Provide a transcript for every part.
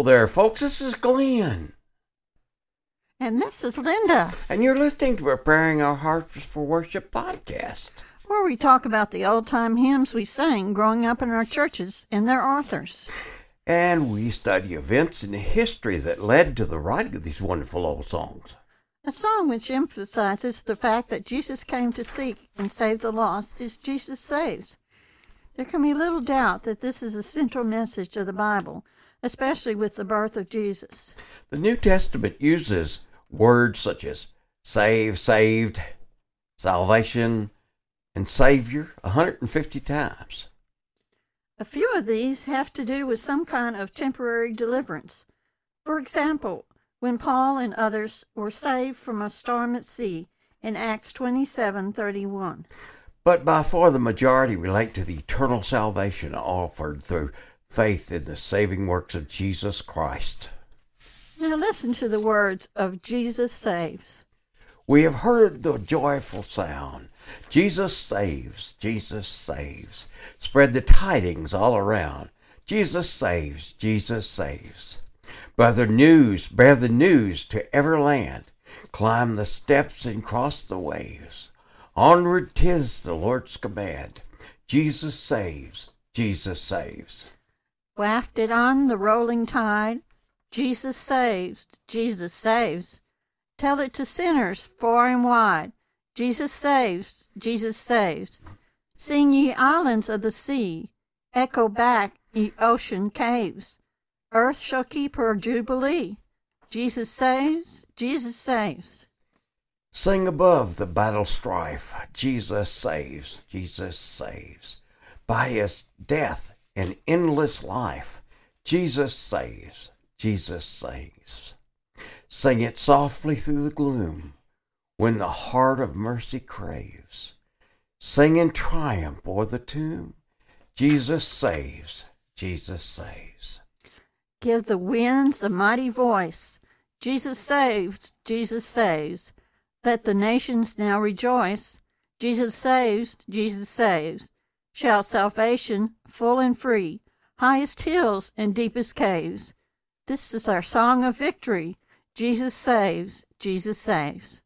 Hello there, folks. This is Glenn. And this is Linda. And you're listening to Preparing Our Hearts for Worship podcast, where we talk about the old-time hymns we sang growing up in our churches and their authors. And we study events in history that led to the writing of these wonderful old songs. A song which emphasizes the fact that Jesus came to seek and save the lost is Jesus Saves. There can be little doubt that this is a central message of the Bible, especially with the birth of Jesus. The New Testament uses words such as save, saved, salvation, and Savior 150 times. A few of these have to do with some kind of temporary deliverance. For example, when Paul and others were saved from a storm at sea in Acts 27:31. But by far the majority relate to the eternal salvation offered through faith in the saving works of Jesus Christ. Now listen to the words of Jesus Saves. We have heard the joyful sound. Jesus saves, Jesus saves. Spread the tidings all around. Jesus saves, Jesus saves. Bear the news to every land. Climb the steps and cross the waves. Onward 'tis the Lord's command. Jesus saves, Jesus saves. Wafted on the rolling tide, Jesus saves, Jesus saves. Tell it to sinners far and wide, Jesus saves, Jesus saves. Sing ye islands of the sea, echo back ye ocean caves. Earth shall keep her jubilee, Jesus saves, Jesus saves. Sing above the battle strife, Jesus saves, Jesus saves. By his death and endless life, Jesus saves, Jesus saves. Sing it softly through the gloom when the heart of mercy craves. Sing in triumph o'er the tomb, Jesus saves, Jesus saves. Give the winds a mighty voice, Jesus saves, Jesus saves. Let the nations now rejoice, Jesus saves, Jesus saves. Shout salvation full and free, highest hills and deepest caves. This is our song of victory, Jesus saves, Jesus saves.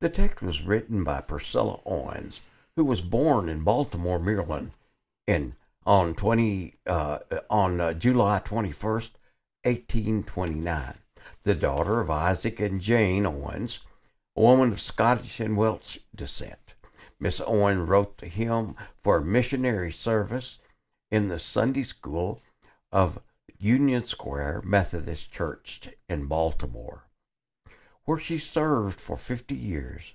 The text was written by Priscilla Owens, who was born in Baltimore, Maryland, on July 21st, 1829, the daughter of Isaac and Jane Owens, a woman of Scottish and Welsh descent. Miss Owen wrote the hymn for a missionary service in the Sunday school of Union Square Methodist Church in Baltimore, where she served for 50 years,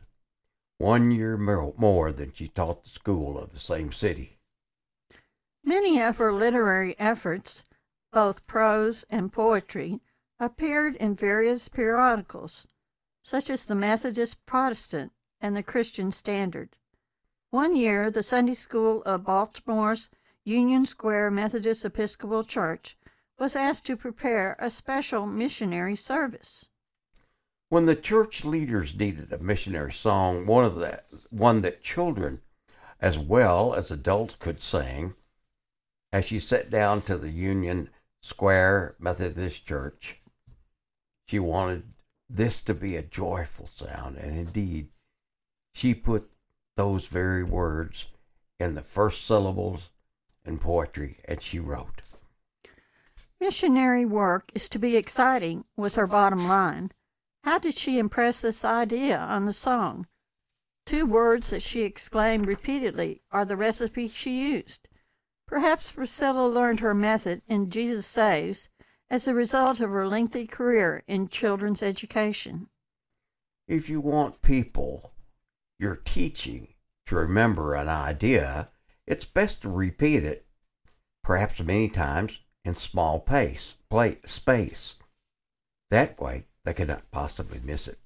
1 year more than she taught the school of the same city. Many of her literary efforts, both prose and poetry, appeared in various periodicals, such as the Methodist Protestant and the Christian Standard. 1 year, the Sunday school of Baltimore's Union Square Methodist Episcopal Church was asked to prepare a special missionary service. When the church leaders needed a missionary song, one that children as well as adults could sing, as she sat down to the Union Square Methodist Church, she wanted this to be a joyful sound, and indeed, she put those very words in the first syllables in poetry, and she wrote. Missionary work is to be exciting, was her bottom line. How did she impress this idea on the song? 2 words that she exclaimed repeatedly are the recipe she used. Perhaps Priscilla learned her method in Jesus Saves as a result of her lengthy career in children's education. If you want people you're teaching to remember an idea, it's best to repeat it, perhaps many times, in small space. That way, they cannot possibly miss it.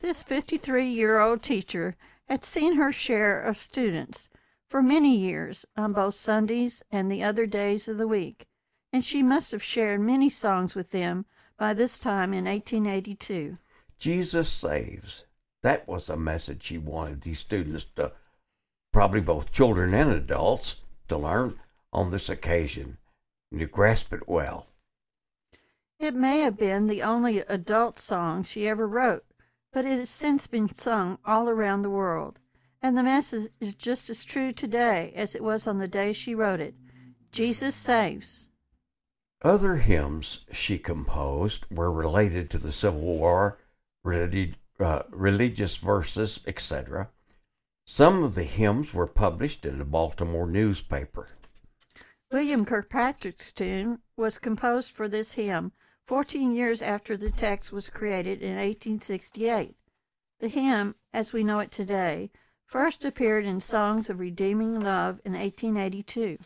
This 53-year-old teacher had seen her share of students for many years on both Sundays and the other days of the week, and she must have shared many songs with them by this time in 1882. Jesus Saves. That was a message she wanted these students to, probably both children and adults, to learn on this occasion and to grasp it well. It may have been the only adult song she ever wrote, but it has since been sung all around the world, and the message is just as true today as it was on the day she wrote it. Jesus saves. Other hymns she composed were related to the Civil War, religious verses, etc. Some of the hymns were published in a Baltimore newspaper. William Kirkpatrick's tune was composed for this hymn 14 years after the text was created in 1868. The hymn, as we know it today, first appeared in Songs of Redeeming Love in 1882.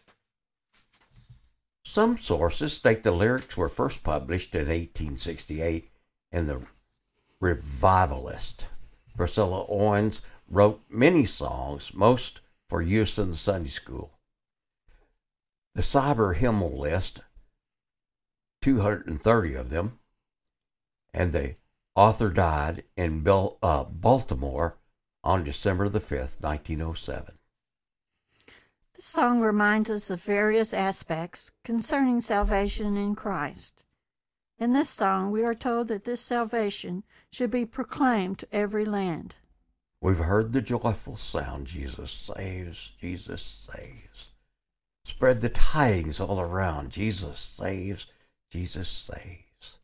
Some sources state the lyrics were first published in 1868 in the Revivalist. Priscilla Owens wrote many songs, most for use in the Sunday school. The Cyber Hymnal list, 230 of them, and the author died in Baltimore on December the 5th, 1907. This song reminds us of various aspects concerning salvation in Christ. In this song, we are told that this salvation should be proclaimed to every land. We've heard the joyful sound, Jesus saves, Jesus saves. Spread the tidings all around, Jesus saves, Jesus saves.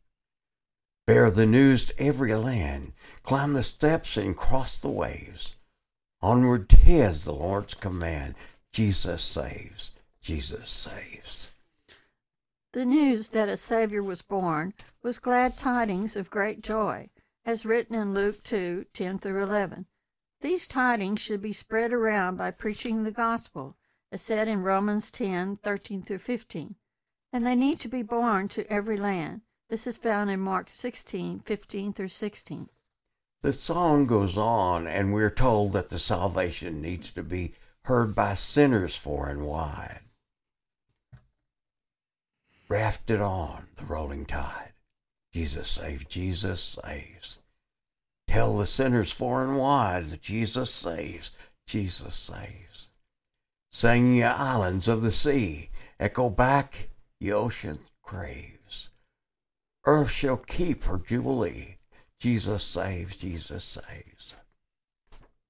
Bear the news to every land, climb the steps and cross the waves. Onward 'tis the Lord's command, Jesus saves, Jesus saves. The news that a Savior was born was glad tidings of great joy, as written in Luke 2:10-11. These tidings should be spread around by preaching the gospel, as said in Romans 10:13-15. And they need to be born to every land. This is found in Mark 16:15-16. The song goes on, and we're told that the salvation needs to be heard by sinners far and wide. Rafted on the rolling tide. Jesus saves, Jesus saves. Tell the sinners far and wide that Jesus saves, Jesus saves. Sing ye islands of the sea, echo back ye ocean craves. Earth shall keep her jubilee, Jesus saves, Jesus saves.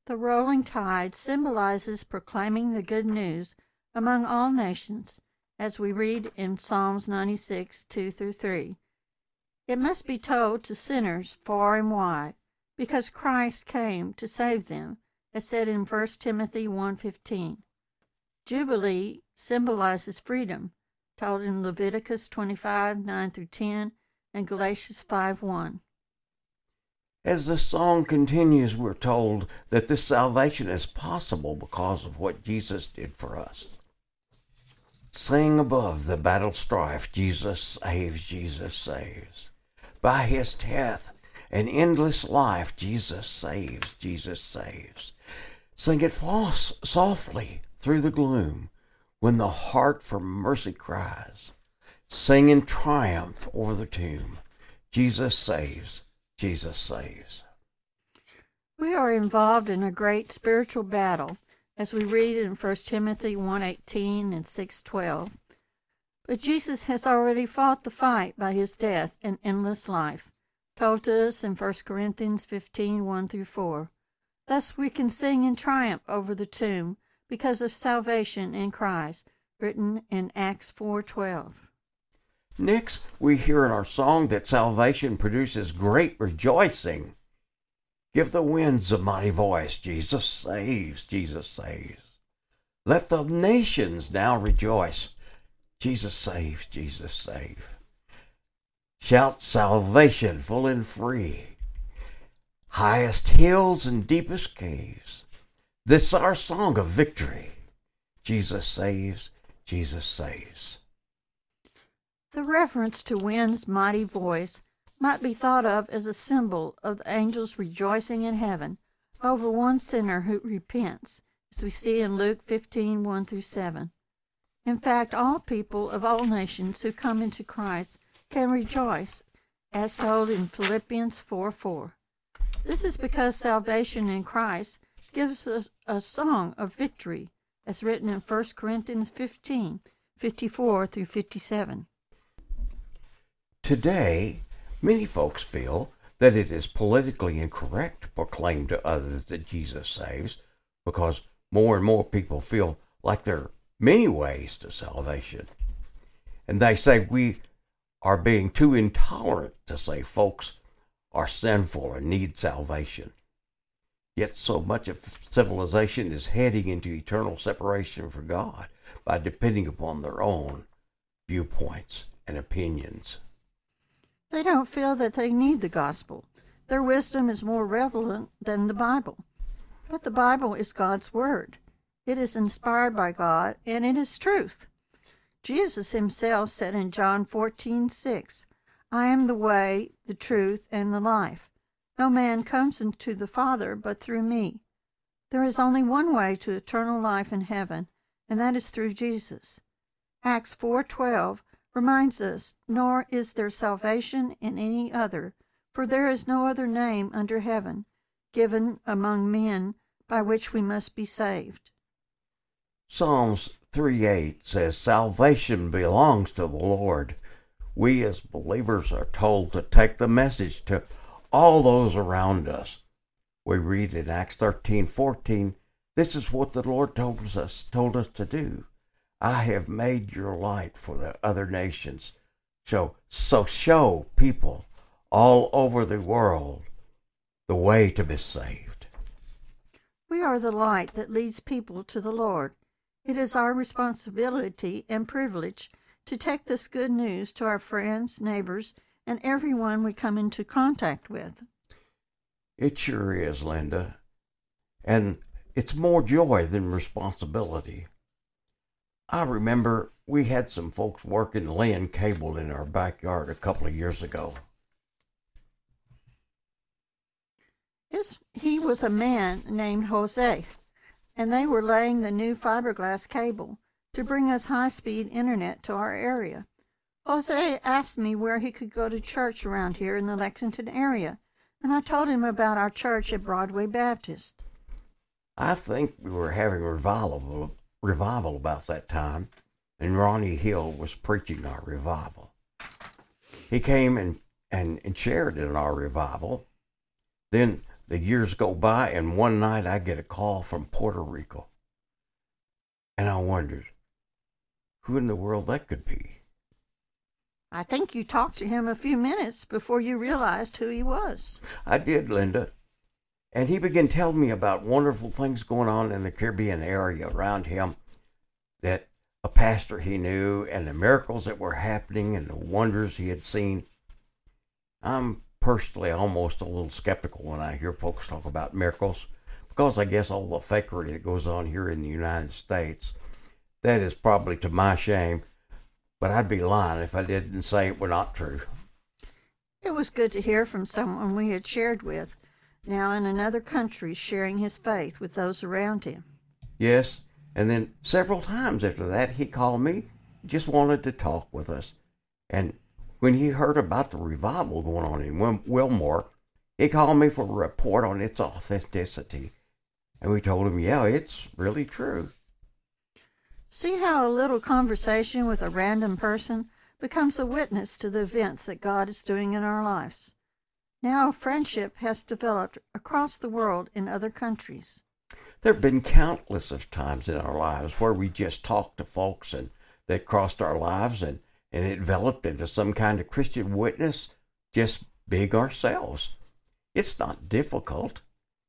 The rolling tide symbolizes proclaiming the good news among all nations, as we read in Psalms 96:2-3. It must be told to sinners far and wide, because Christ came to save them, as said in 1 Timothy 1:15. Jubilee symbolizes freedom, told in Leviticus 25:9-10 and Galatians 5:1. As the song continues, we're told that this salvation is possible because of what Jesus did for us. Sing above the battle strife, Jesus saves, Jesus saves. By his death and endless life, Jesus saves, Jesus saves. Sing it softly through the gloom when the heart for mercy cries. Sing in triumph o'er the tomb, Jesus saves, Jesus saves. We are involved in a great spiritual battle, as we read in 1 Timothy 1:18 and 6:12. But Jesus has already fought the fight by his death and endless life, told to us in 1 Corinthians 15:1-4. Thus we can sing in triumph over the tomb because of salvation in Christ, written in Acts 4:12. Next, we hear in our song that salvation produces great rejoicing. Give the winds a mighty voice, Jesus saves, Jesus saves. Let the nations now rejoice, Jesus saves, Jesus saves. Shout salvation full and free, highest hills and deepest caves. This is our song of victory, Jesus saves, Jesus saves. The reference to wind's mighty voice might be thought of as a symbol of the angels rejoicing in heaven over one sinner who repents, as we see in Luke 15:1-7. In fact, all people of all nations who come into Christ can rejoice, as told in Philippians 4:4. This is because salvation in Christ gives us a song of victory, as written in 1 Corinthians 15:54-57. Today, many folks feel that it is politically incorrect to proclaim to others that Jesus saves, because more and more people feel like there are many ways to salvation. And they say we are being too intolerant to say folks are sinful and need salvation. Yet so much of civilization is heading into eternal separation from God by depending upon their own viewpoints and opinions. They don't feel that they need the gospel. Their wisdom is more relevant than the Bible. But the Bible is God's word. It is inspired by God, and it is truth. Jesus himself said in John 14:6, "I am the way, the truth, and the life. No man comes unto the Father but through me." There is only one way to eternal life in heaven, and that is through Jesus. Acts 4:12 reminds us, "Nor is there salvation in any other, for there is no other name under heaven given among men by which we must be saved." Psalms 3:8 says, "Salvation belongs to the Lord." We as believers are told to take the message to all those around us. We read in Acts 13:14, "This is what the Lord told us to do. I have made your light for the other nations. So show people all over the world the way to be saved." We are the light that leads people to the Lord. It is our responsibility and privilege to take this good news to our friends, neighbors, and everyone we come into contact with. It sure is, Linda. And it's more joy than responsibility. I remember we had some folks working laying cable in our backyard a couple of years ago. He was a man named Jose, and they were laying the new fiberglass cable to bring us high-speed internet to our area. Jose asked me where he could go to church around here in the Lexington area, and I told him about our church at Broadway Baptist. I think we were having revival about that time, and Ronnie Hill was preaching our revival. He came and shared in our revival. Then the years go by, and one night I get a call from Puerto Rico, and I wondered, who in the world that could be? I think you talked to him a few minutes before you realized who he was. I did, Linda. And he began telling me about wonderful things going on in the Caribbean area around him, that a pastor he knew, and the miracles that were happening and the wonders he had seen. I'm personally almost a little skeptical when I hear folks talk about miracles, because I guess all the fakery that goes on here in the United States, that is probably to my shame. But I'd be lying if I didn't say it were not true. It was good to hear from someone we had shared with, now in another country, sharing his faith with those around him. Yes, and then several times after that, he called me, just wanted to talk with us. And when he heard about the revival going on in Wilmore, he called me for a report on its authenticity. And we told him, yeah, it's really true. See how a little conversation with a random person becomes a witness to the events that God is doing in our lives. Now friendship has developed across the world in other countries. There have been countless of times in our lives where we just talked to folks and they crossed our lives and it developed into some kind of Christian witness, just being ourselves. It's not difficult.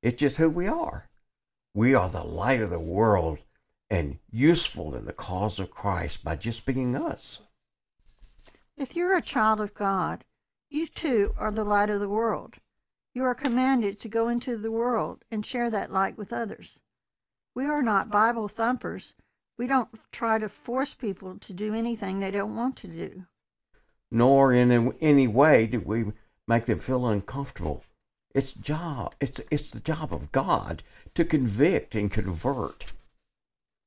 It's just who we are. We are the light of the world, and useful in the cause of Christ by just being us. If you're a child of God, you too are the light of the world. You are commanded to go into the world and share that light with others. We are not Bible thumpers. We don't try to force people to do anything they don't want to do. Nor in any way do we make them feel uncomfortable. It's the job of God to convict and convert.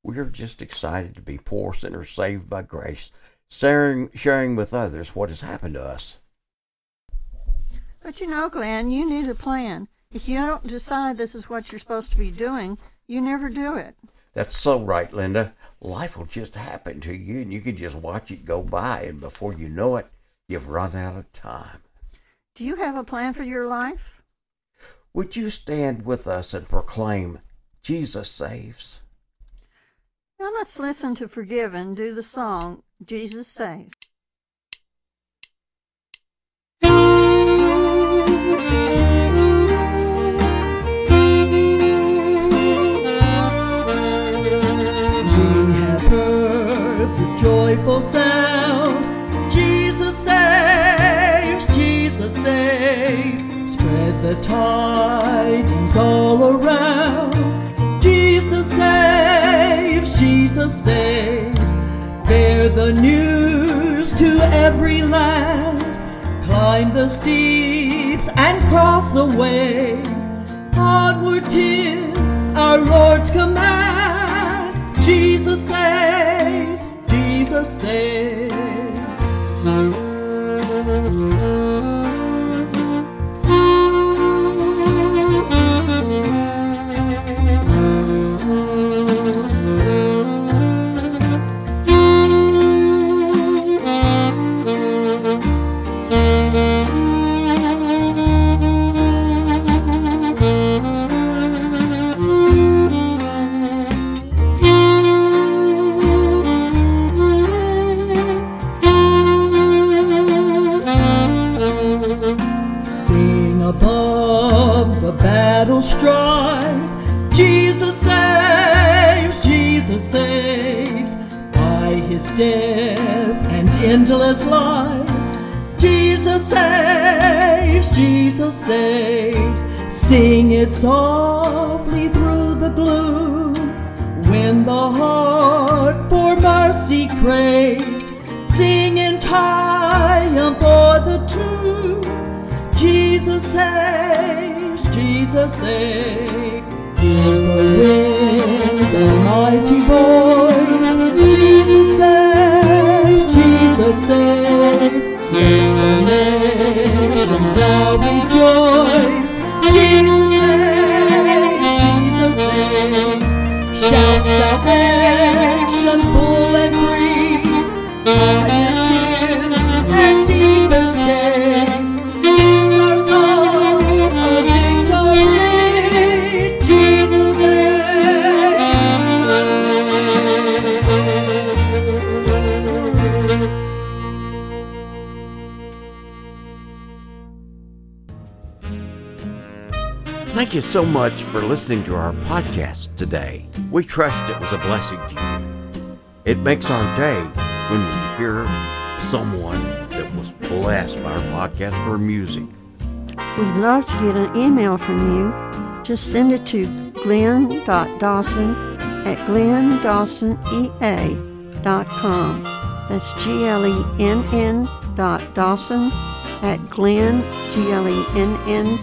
We are just excited to be poor sinners saved by grace, sharing with others what has happened to us. But you know, Glenn, you need a plan. If you don't decide this is what you're supposed to be doing, you never do it. That's so right, Linda. Life will just happen to you, and you can just watch it go by, and before you know it, You've run out of time. Do you have a plan for your life? Would you stand with us and proclaim, Jesus Saves? Now let's listen to Forgive and do the song, Jesus Saves. Joyful sound, Jesus saves, Jesus saves. Spread the tidings all around, Jesus saves, Jesus saves. Bear the news to every land, climb the steeps and cross the ways. Onward 'tis our Lord's command, Jesus saves, Jesus saves. Strive, Jesus saves, Jesus saves. By his death and endless life, Jesus saves, Jesus saves. Sing it softly through the gloom, when the heart for mercy craves. Sing in triumph o'er the tomb, Jesus saves, Jesus saves. In the wings a mighty voice, Jesus saves, Jesus saves. In the nations now rejoice, Jesus saves, Jesus saves. Shout salvation full and free, highest hills and deepest caves. Thank you so much for listening to our podcast today. We trust it was a blessing to you. It makes our day when we hear someone that was blessed by our podcast or music. We'd love to get an email from you. Just send it to glenn.dawson@glenndawsonea.com. That's glenn.dawson@glenndawsonea.com.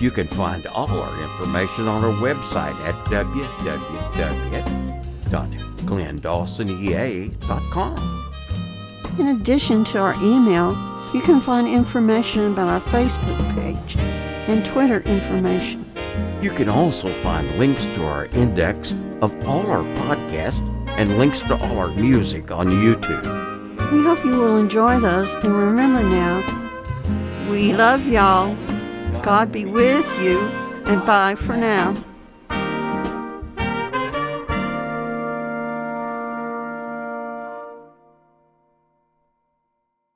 You can find all our information on our website at www.glenndawsonea.com. In addition to our email, you can find information about our Facebook page and Twitter information. You can also find links to our index of all our podcasts and links to all our music on YouTube. We hope you will enjoy those, and remember now, we love y'all, God be with you, and bye for now.